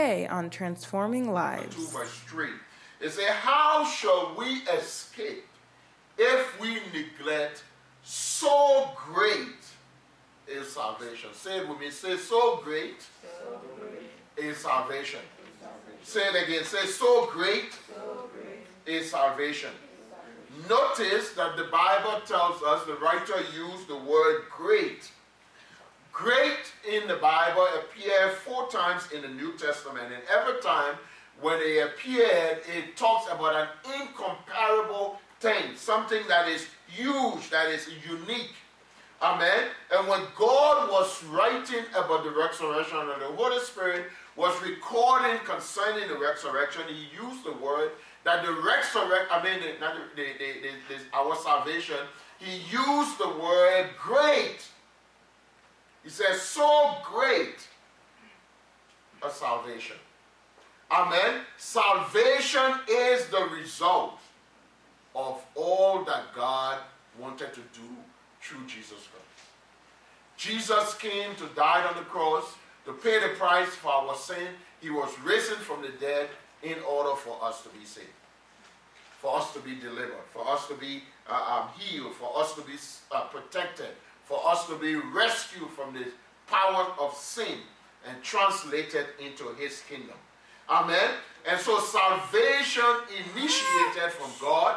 day on transforming lives. 2 verse 3. It says, how shall we escape if we neglect so great is salvation? Say it with me. Say, so great, so great is salvation. Say it again. Say, so great is salvation. Notice that the Bible tells us the writer used the word great. Great in the Bible appears 4 times in the New Testament, and every time when it appeared, it talks about an incomparable thing, something that is huge, that is unique. Amen. And when God was writing about the resurrection, and the Holy Spirit was recording concerning the resurrection, he used the word that the resurrection, our salvation, he used the word great. He says, so great a salvation. Amen. Salvation is the result of all that God wanted to do through Jesus Christ. Jesus came to die on the cross to pay the price for our sin. He was risen from the dead in order for us to be saved, for us to be delivered, for us to be healed, for us to be protected, for us to be rescued from the power of sin and translated into his kingdom. Amen. And so salvation initiated from God,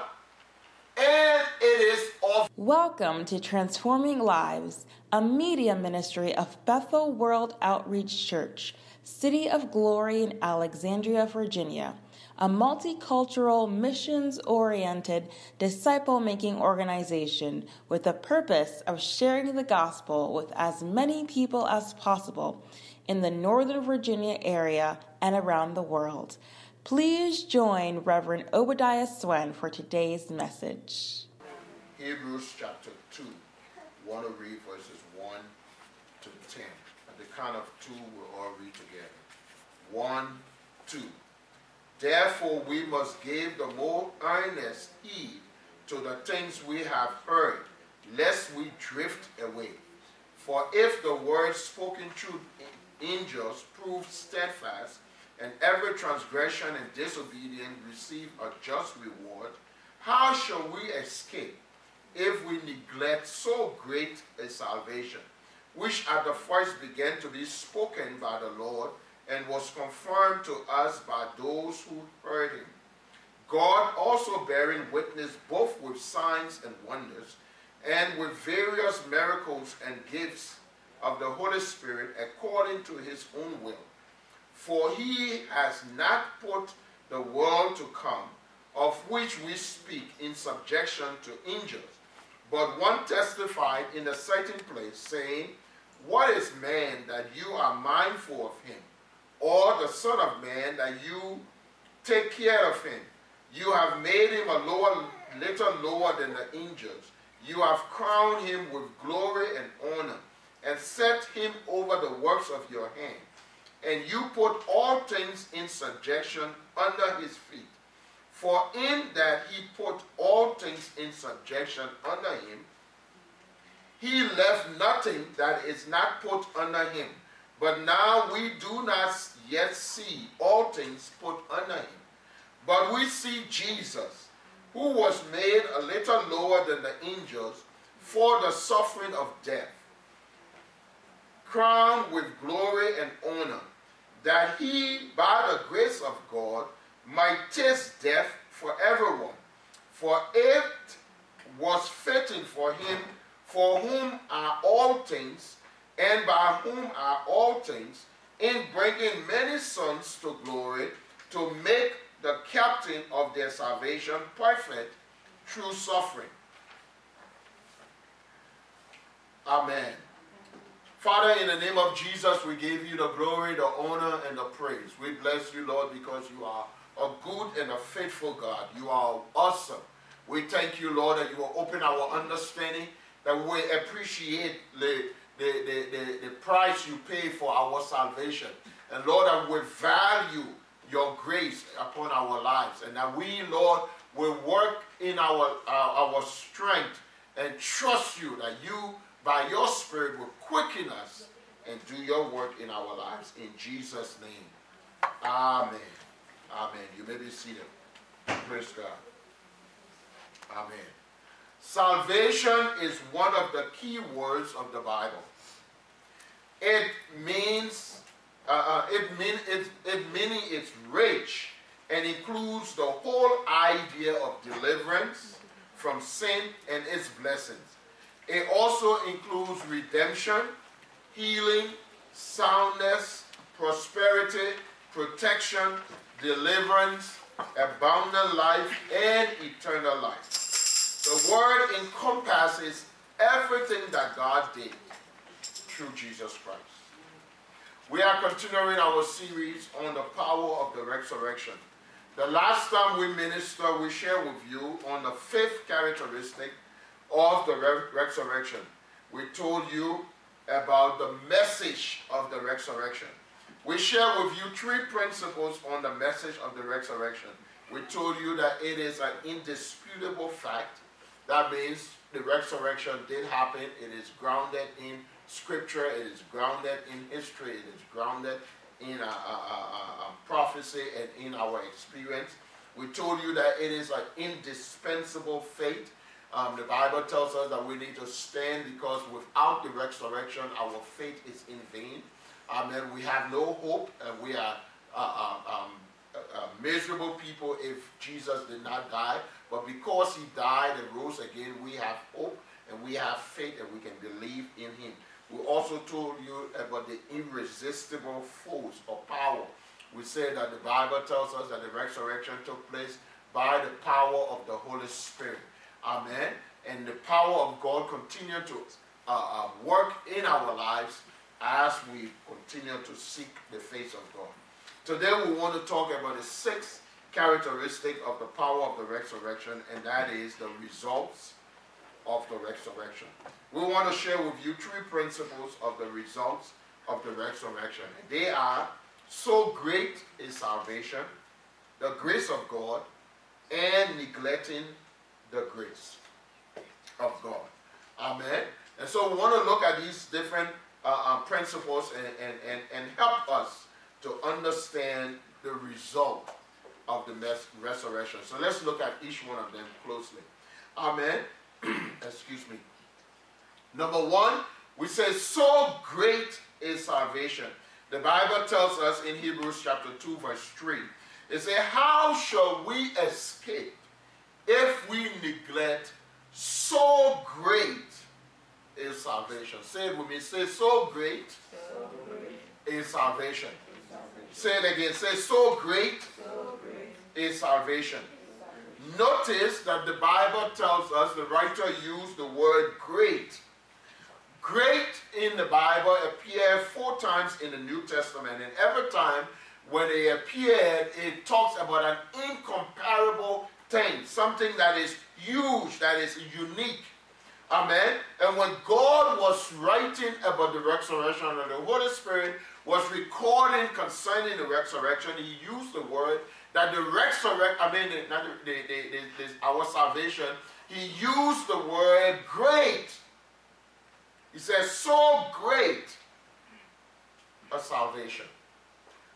and it is of... Welcome to Transforming Lives, a media ministry of Bethel World Outreach Church, City of Glory in Alexandria, Virginia, a multicultural, missions-oriented, disciple-making organization with the purpose of sharing the gospel with as many people as possible in the Northern Virginia area and around the world. Please join Reverend Obadiah Swen for today's message. Hebrews chapter 2, I want to read verses 1 to 10. At the count of 2, we'll all read together. 1, 2. Therefore we must give the more earnest heed to the things we have heard, lest we drift away. For if the word spoken through angels proved steadfast, and every transgression and disobedience receive a just reward, how shall we escape if we neglect so great a salvation, which at the first began to be spoken by the Lord, and was confirmed to us by those who heard him? God also bearing witness both with signs and wonders, and with various miracles and gifts of the Holy Spirit according to his own will. For he has not put the world to come, of which we speak, in subjection to angels. But one testified in a certain place, saying, what is man that you are mindful of him, or the son of man that you take care of him? You have made him a little lower than the angels. You have crowned him with glory and honor, and set him over the works of your hand. And you put all things in subjection under his feet. For in that he put all things in subjection under him, he left nothing that is not put under him. But now we do not yet see all things put under him. But we see Jesus, who was made a little lower than the angels for the suffering of death, crowned with glory and honor, that he, by the grace of God, might taste death for everyone. For it was fitting for him, for whom are all things, and by whom are all things, in bringing many sons to glory, to make the captain of their salvation perfect through suffering. Amen. Father, in the name of Jesus, we give you the glory, the honor, and the praise. We bless you, Lord, because you are a good and a faithful God. You are awesome. We thank you, Lord, that you will open our understanding, that we appreciate the price you pay for our salvation. And Lord, that we value your grace upon our lives, and that we, Lord, will work in our strength and trust you, that you, by your Spirit, will quicken us and do your work in our lives. In Jesus' name. Amen. Amen. You may be seated. Praise God. Amen. Salvation is one of the key words of the Bible. It means, its meaning is rich and includes the whole idea of deliverance from sin and its blessings. It also includes redemption, healing, soundness, prosperity, protection, deliverance, abundant life, and eternal life. The word encompasses everything that God did through Jesus Christ. We are continuing our series on the power of the resurrection. The last time we ministered, we shared with you on the fifth characteristic of the resurrection. We told you about the message of the resurrection. We shared with you three principles on the message of the resurrection. We told you that it is an indisputable fact. That means the resurrection did happen. It is grounded in Scripture. It is grounded in history. It is grounded in prophecy and in our experience. We told you that it is an indispensable faith. The Bible tells us that we need to stand because without the resurrection, our faith is in vain. Amen. We have no hope, and we are miserable people if Jesus did not die. But because he died and rose again, we have hope and we have faith and we can believe in him. We also told you about the irresistible force or power. We said that the Bible tells us that the resurrection took place by the power of the Holy Spirit. Amen. And the power of God continued to work in our lives as we continue to seek the face of God. Today we want to talk about the sixth characteristic of the power of the resurrection, and that is the results of the resurrection. We want to share with you three principles of the results of the resurrection. They are: so great is salvation, the grace of God, and neglecting the grace of God. Amen. And so we want to look at these different principles and help us to understand the result of the resurrection. So let's look at each one of them closely. Amen. Excuse me. Number one, we say, so great is salvation. The Bible tells us in Hebrews chapter 2, verse 3, it says, how shall we escape if we neglect so great is salvation? Say it with me. Say, so great, so great is salvation. Say it again. Say, so great is salvation. Notice that the Bible tells us the writer used the word great. Great in the Bible appeared 4 times in the New Testament, and every time when it appeared, it talks about an incomparable thing, something that is huge, that is unique. Amen. And when God was writing about the resurrection and the Holy Spirit was recording concerning the resurrection, he used the word that the resurrection, our salvation, he used the word great. He says, so great a salvation.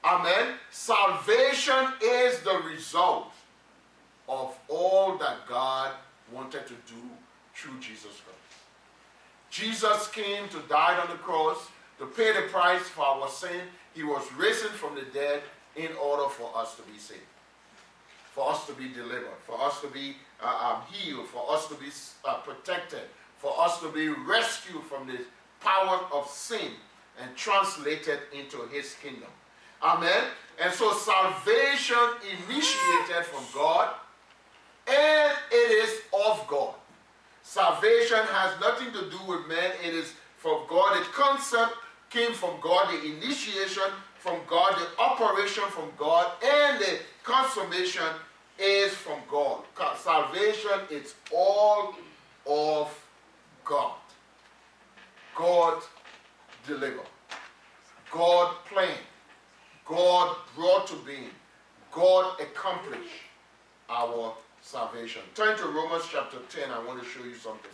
Amen. Salvation is the result of all that God wanted to do through Jesus Christ. Jesus came to die on the cross to pay the price for our sin. He was risen from the dead in order for us to be saved, for us to be delivered, for us to be healed, for us to be protected, for us to be rescued from the power of sin and translated into his kingdom. Amen. And so salvation initiated from God, and it is of God. Salvation has nothing to do with man. It is from God. The concept came from God, the initiation from God, the operation from God, and the consummation is from God. Salvation is all of God. God delivered. God planned. God brought to being. God accomplished our salvation. Turn to Romans chapter 10. I want to show you something.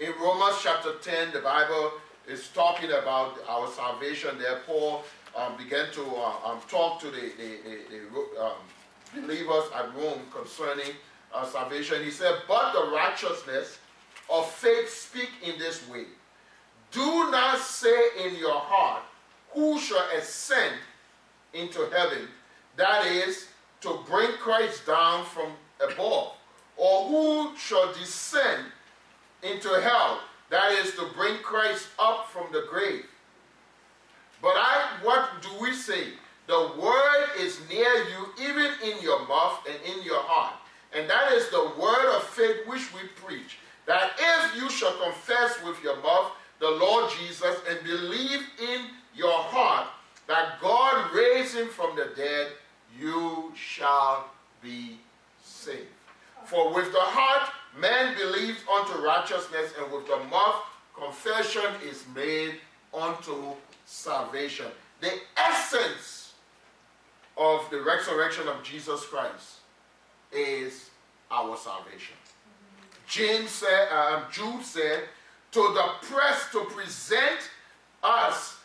In Romans chapter 10, the Bible is talking about our salvation. There, Paul began to talk to the believers at Rome concerning salvation. He said, but the righteousness of faith speak in this way. Do not say in your heart, who shall ascend into heaven? That is, to bring Christ down from above. Or who shall descend into hell? That is, to bring Christ up from the grave. But what do we say? The word is near you, even in your mouth and in your heart. And that is the word of faith which we preach. That if you shall confess with your mouth the Lord Jesus and believe in your heart that God raised him from the dead, you shall be saved. For with the heart man believes unto righteousness, and with the mouth confession is made unto salvation. The essence of the resurrection of Jesus Christ is our salvation. James said, Jude said, to present us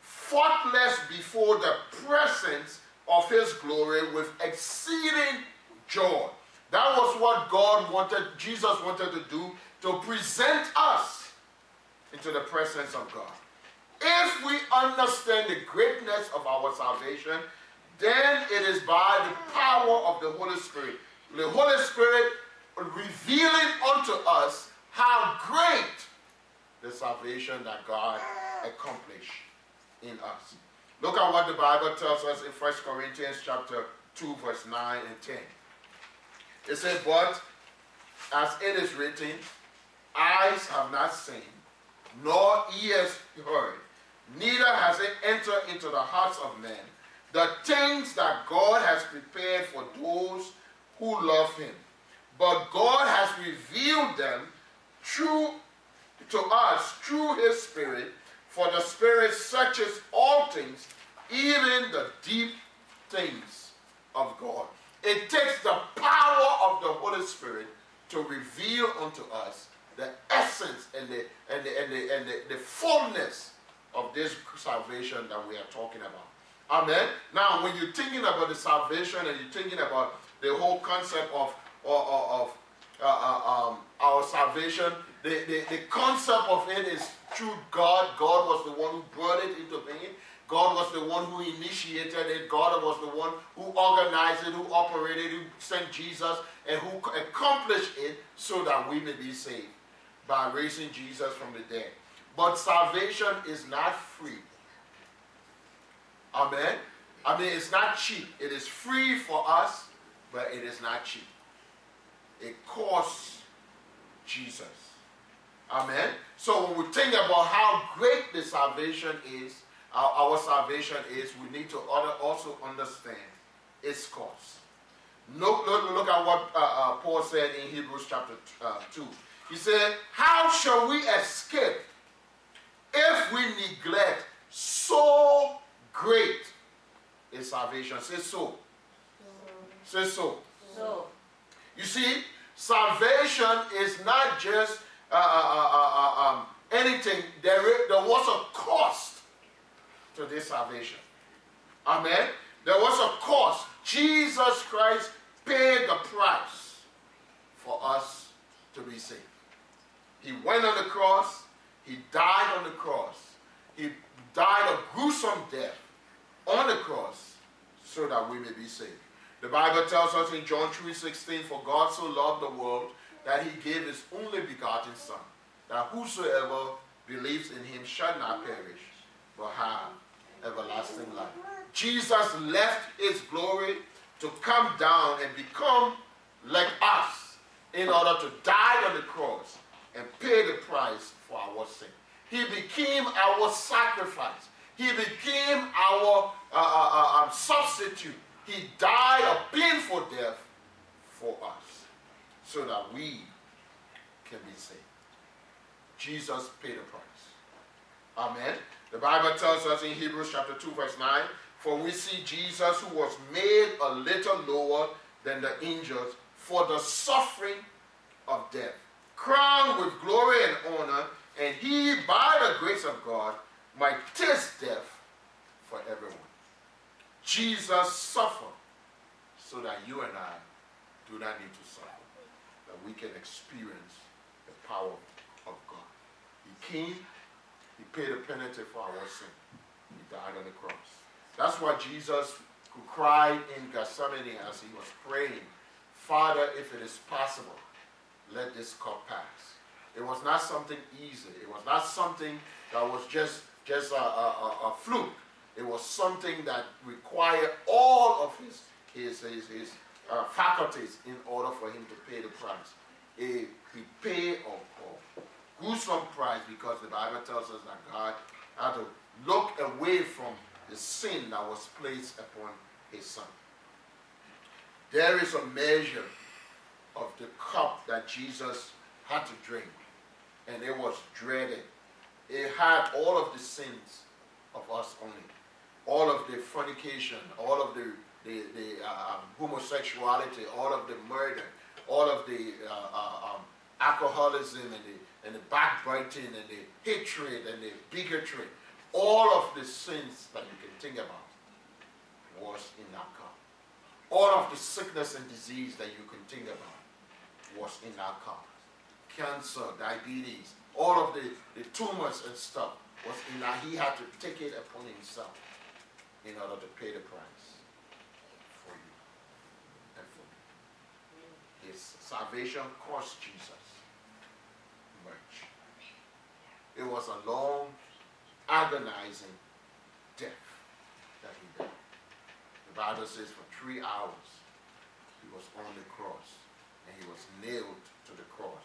faultless before the presence of his glory with exceeding joy. That was what Jesus wanted to do, to present us into the presence of God. If we understand the greatness of our salvation, then it is by the power of the Holy Spirit. The Holy Spirit revealing unto us how great the salvation that God accomplished in us. Look at what the Bible tells us in 1 Corinthians chapter 2, verse 9 and 10. It says, but as it is written, eyes have not seen, nor ears heard, neither has it entered into the hearts of men, the things that God has prepared for those who love him. But God has revealed them to us through his Spirit, for the Spirit searches all things, even the deep things of God. It takes the power of the Holy Spirit to reveal unto us the essence and the fullness of this salvation that we are talking about. Amen. Now, when you're thinking about the salvation and you're thinking about the whole concept of our salvation, the concept of it is through God. God was the one who brought it into being. God was the one who initiated it. God was the one who organized it, who operated, who sent Jesus, and who accomplished it so that we may be saved by raising Jesus from the dead. But salvation is not free. Amen? I mean, it's not cheap. It is free for us, but it is not cheap. It costs Jesus. Amen? So when we think about how great the salvation is, our salvation is, we need to also understand its cost. Look at what Paul said in Hebrews chapter 2. He said, how shall we escape if we neglect so great a salvation? Say so. Say so. So. You see, salvation is not just anything. There was a cost to this salvation. Amen? There was a cost. Jesus Christ paid the price for us to be saved. He went on the cross. He died on the cross. He died a gruesome death on the cross so that we may be saved. The Bible tells us in John 3:16, for God so loved the world that he gave his only begotten Son, that whosoever believes in him shall not perish, but have everlasting life. Jesus left his glory to come down and become like us in order to die on the cross and pay the price for our sin. He became our sacrifice. He became our substitute. He died a painful death for us so that we can be saved. Jesus paid the price. Amen. The Bible tells us in Hebrews chapter 2, verse 9, for we see Jesus, who was made a little lower than the angels for the suffering of death, crowned with glory and honor, and he, by the grace of God, might taste death for everyone. Jesus suffered so that you and I do not need to suffer, that we can experience the power of God. He came, he paid a penalty for our sin. He died on the cross. That's why Jesus could cry in Gethsemane as he was praying, "Father, if it is possible, let this cup pass." It was not something easy. It was not something that was just a fluke. It was something that required all of his faculties in order for him to pay the price. He paid a gruesome price, because the Bible tells us that God had to look away from the sin that was placed upon his son. There is a measure of the cup that Jesus had to drink, and it was dreaded. It had all of the sins of us on it, all of the fornication, all of the homosexuality, all of the murder, all of the alcoholism and the backbiting and the hatred and the bigotry. All of the sins that you can think about was in that cup. All of the sickness and disease that you can think about was in that cup. Cancer, diabetes, all of the tumors and stuff was in that. He had to take it upon himself in order to pay the price for you and for me. His salvation cost Jesus much. It was a long, agonizing death that he died. The Bible says for 3 hours he was on the cross, and he was nailed to the cross.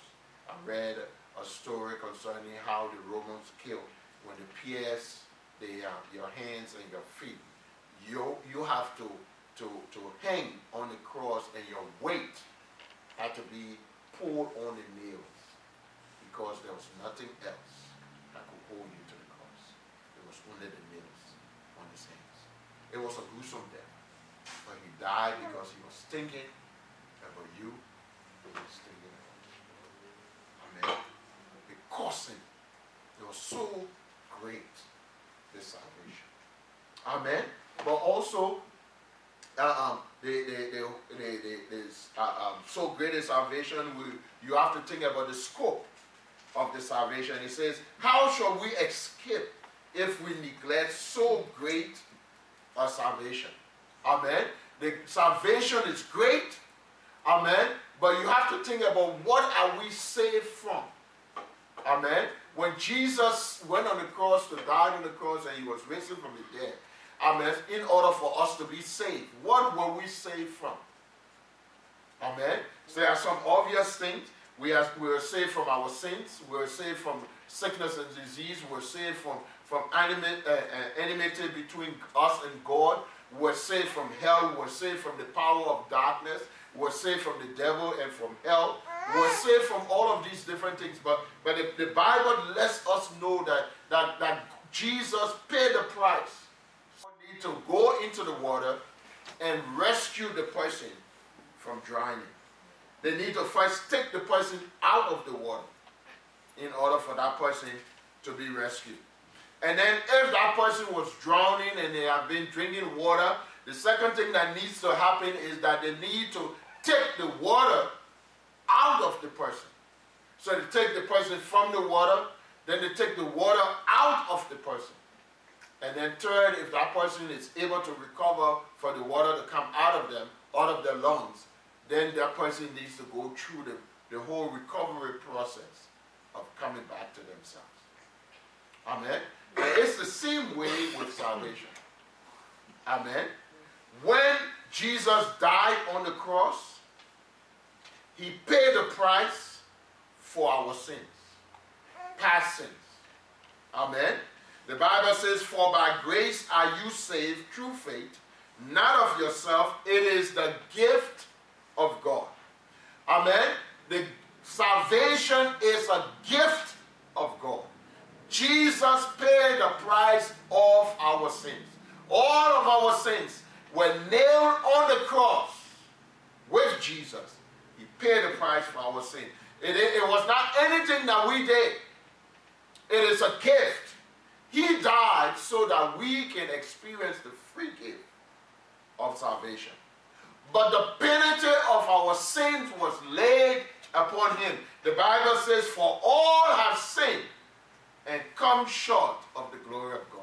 I read a story concerning how the Romans killed. When they pierce your hands and your feet, you have to hang on the cross, and your weight had to be pulled on the nails, because there was nothing else that could hold you to the cross. It was only the nails on his hands. It was a gruesome death, but he died because he was thinking about you. He was thinking about you. Amen. It cost him. It was so great, this salvation. Amen. But also, so great is salvation, you have to think about the scope of the salvation. It says, how shall we escape if we neglect so great a salvation? Amen. The salvation is great. Amen. But you have to think about, what are we saved from? Amen. When Jesus went on the cross to die on the cross, and he was raised from the dead, amen, in order for us to be saved, what were we saved from? Amen. So there are some obvious things. We were saved from our sins. We were saved from sickness and disease. We were saved from enmity between us and God. We were saved from hell. We were saved from the power of darkness. We were saved from the devil and from hell. We were saved from all of these different things. But the Bible lets us know that Jesus paid the price. So we need to go into the water and rescue the person from drowning. They need to first take the person out of the water in order for that person to be rescued. And then if that person was drowning and they have been drinking water, the second thing that needs to happen is that they need to take the water out of the person. So they take the person from the water, then they take the water out of the person. And then third, if that person is able to recover for the water to come out of their lungs, then that person needs to go through the whole recovery process of coming back to themselves. Amen. And it's the same way with salvation. Amen. When Jesus died on the cross, he paid the price for our sins, past sins. Amen. The Bible says, for by grace are you saved through faith, not of yourself. It is the gift of God. Amen. The salvation is a gift of God. Jesus paid the price of our sins. All of our sins were nailed on the cross with Jesus. He paid the price for our sin. It was not anything that we did. It is a gift. He died so that we can experience the free gift of salvation. But the penalty of our sins was laid upon him. The Bible says, for all have sinned and come short of the glory of God.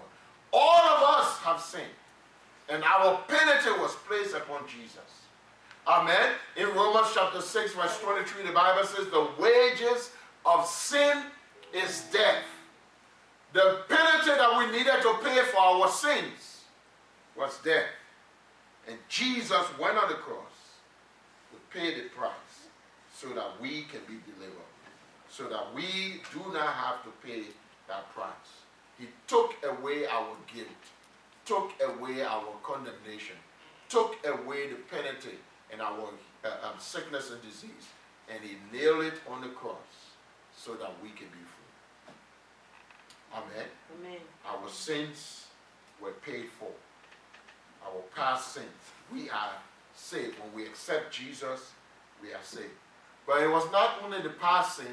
All of us have sinned, and our penalty was placed upon Jesus. Amen. In Romans chapter 6, verse 23, the Bible says, the wages of sin is death. The penalty that we needed to pay for our sins was death. And Jesus went on the cross to pay the price so that we can be delivered, so that we do not have to pay that price. He took away our guilt, took away our condemnation, took away the penalty and our sickness and disease, and he nailed it on the cross so that we can be free. Amen. Amen. Our sins were paid for. Our past sins. We are saved. When we accept Jesus, we are saved. But it was not only the past sin,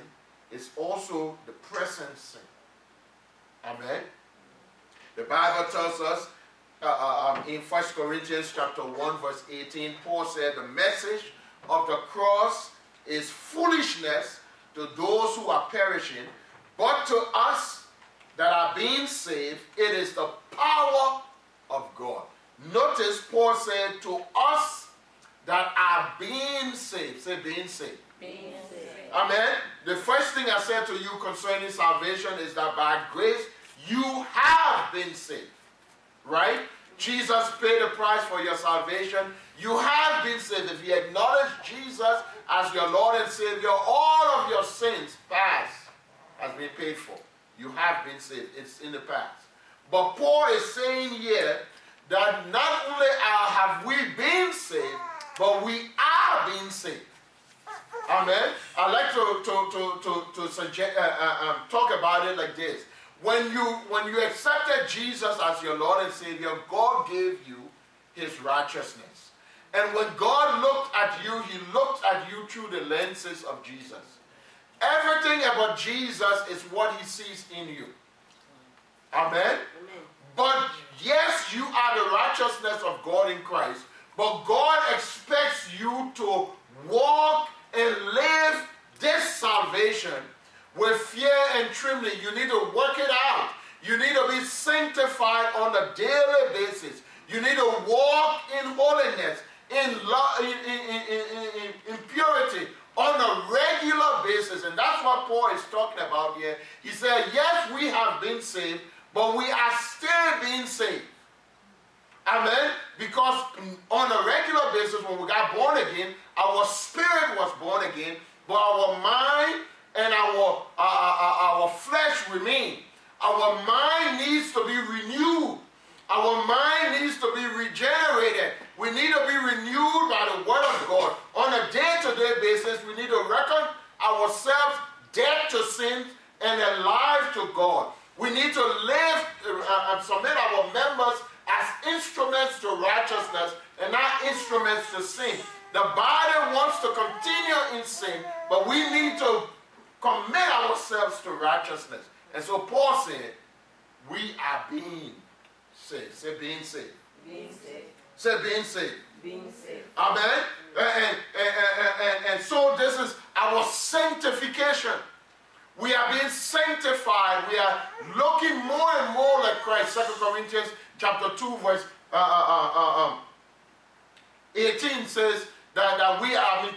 it's also the present sin. Amen. The Bible tells us in 1 Corinthians chapter 1 verse 18, Paul said, the message of the cross is foolishness to those who are perishing, but to us that are being saved, it is the power of God. Notice Paul said, to us that are being saved. Say, being saved. Being saved. Amen. The first thing I said to you concerning salvation is that by grace you have been saved. Right? Jesus paid the price for your salvation. You have been saved. If you acknowledge Jesus as your Lord and Savior, all of your sins, past, has been paid for. You have been saved. It's in the past. But Paul is saying here that not only have we been saved, but we are being saved. Amen? I'd like to talk about it like this. When you accepted Jesus as your Lord and Savior, God gave you his righteousness. And when God looked at you, he looked at you through the lenses of Jesus. Everything about Jesus is what he sees in you. Amen? Amen. But yes, you are the righteousness of God in Christ, but God expects you to walk and live this salvation with fear and trembling. You need to work it out. You need to be sanctified on a daily basis. You need to walk in holiness, in love, in purity, on a regular basis. And that's what Paul is talking about here. He said, yes, we have been saved, but we are still being saved. Amen? Because on a regular basis, when we got born again, our spirit was born again, but our mind and our flesh remain. Our mind needs to be renewed. Our mind needs to be regenerated. We need to be renewed by the Word of God. On a day-to-day basis, we need to reckon ourselves dead to sin and alive to God. We need to live and submit our members as instruments to righteousness and not instruments to sin. The body wants to continue in sin, but we need to commit ourselves to righteousness. And so Paul said, we are being saved. Say, being saved. Being saved. Say, being saved. Being saved. Amen? And so this is our sanctification. We are being sanctified. We are looking more and more like Christ. 2 Corinthians chapter 2, verse 18 says that we are being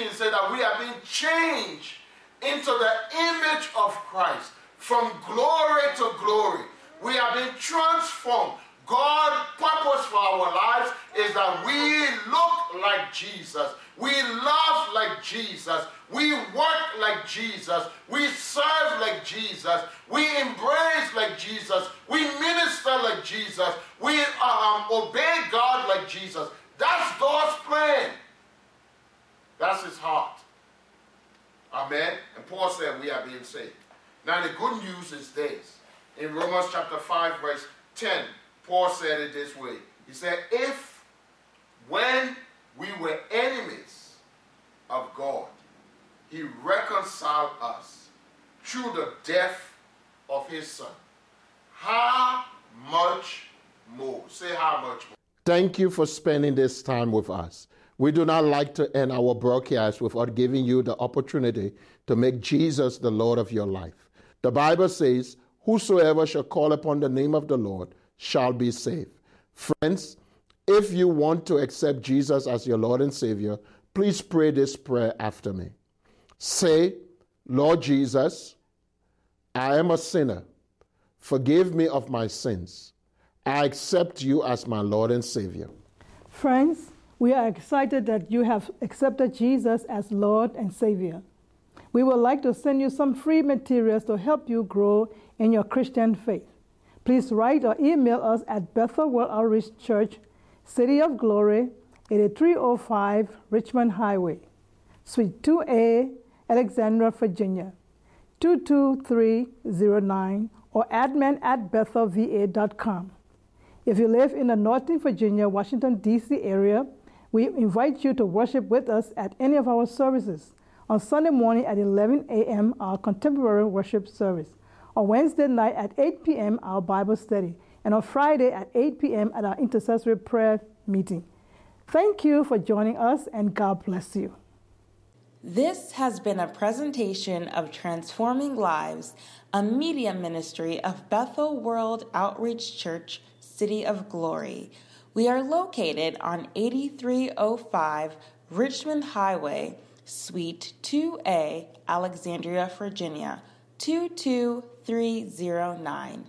3:18 says that we are being changed into the image of Christ from glory to glory. We are being transformed. God's purpose for our lives is that we look like Jesus. We love like Jesus. We work like Jesus. We serve like Jesus. We embrace like Jesus. We minister like Jesus. We obey God like Jesus. That's God's plan. That's his heart. Amen. And Paul said we are being saved. Now the good news is this. In Romans chapter 5 verse 10, Paul said it this way. He said, if when we were enemies of God, he reconciled us through the death of his son, How much more? Say how much more. Thank you for spending this time with us. We do not like to end our broadcast without giving you the opportunity to make Jesus the Lord of your life. The Bible says, whosoever shall call upon the name of the Lord shall be saved. Friends, if you want to accept Jesus as your Lord and Savior, please pray this prayer after me. Say, Lord Jesus, I am a sinner. Forgive me of my sins. I accept you as my Lord and Savior. Friends, we are excited that you have accepted Jesus as Lord and Savior. We would like to send you some free materials to help you grow in your Christian faith. Please write or email us at Bethel World Outreach Church, City of Glory, 8305 Richmond Highway, Suite 2A, Alexandria, Virginia, 22309, or admin@BethelVA.com. If you live in the Northern Virginia, Washington, D.C. area, we invite you to worship with us at any of our services. On Sunday morning at 11 a.m., our contemporary worship service. On Wednesday night at 8 p.m., our Bible study. And on Friday at 8 p.m. at our intercessory prayer meeting. Thank you for joining us, and God bless you. This has been a presentation of Transforming Lives, a media ministry of Bethel World Outreach Church, City of Glory. We are located on 8305 Richmond Highway, Suite 2A, Alexandria, Virginia, 22309.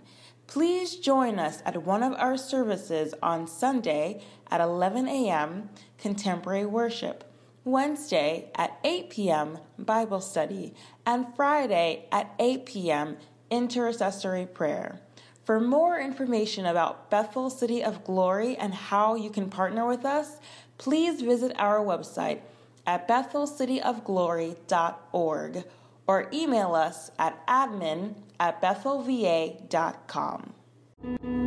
Please join us at one of our services on Sunday at 11 a.m. Contemporary Worship, Wednesday at 8 p.m. Bible Study, and Friday at 8 p.m. Intercessory Prayer. For more information about Bethel City of Glory and how you can partner with us, please visit our website at BethelCityOfGlory.org or email us at admin@BethelVA.com.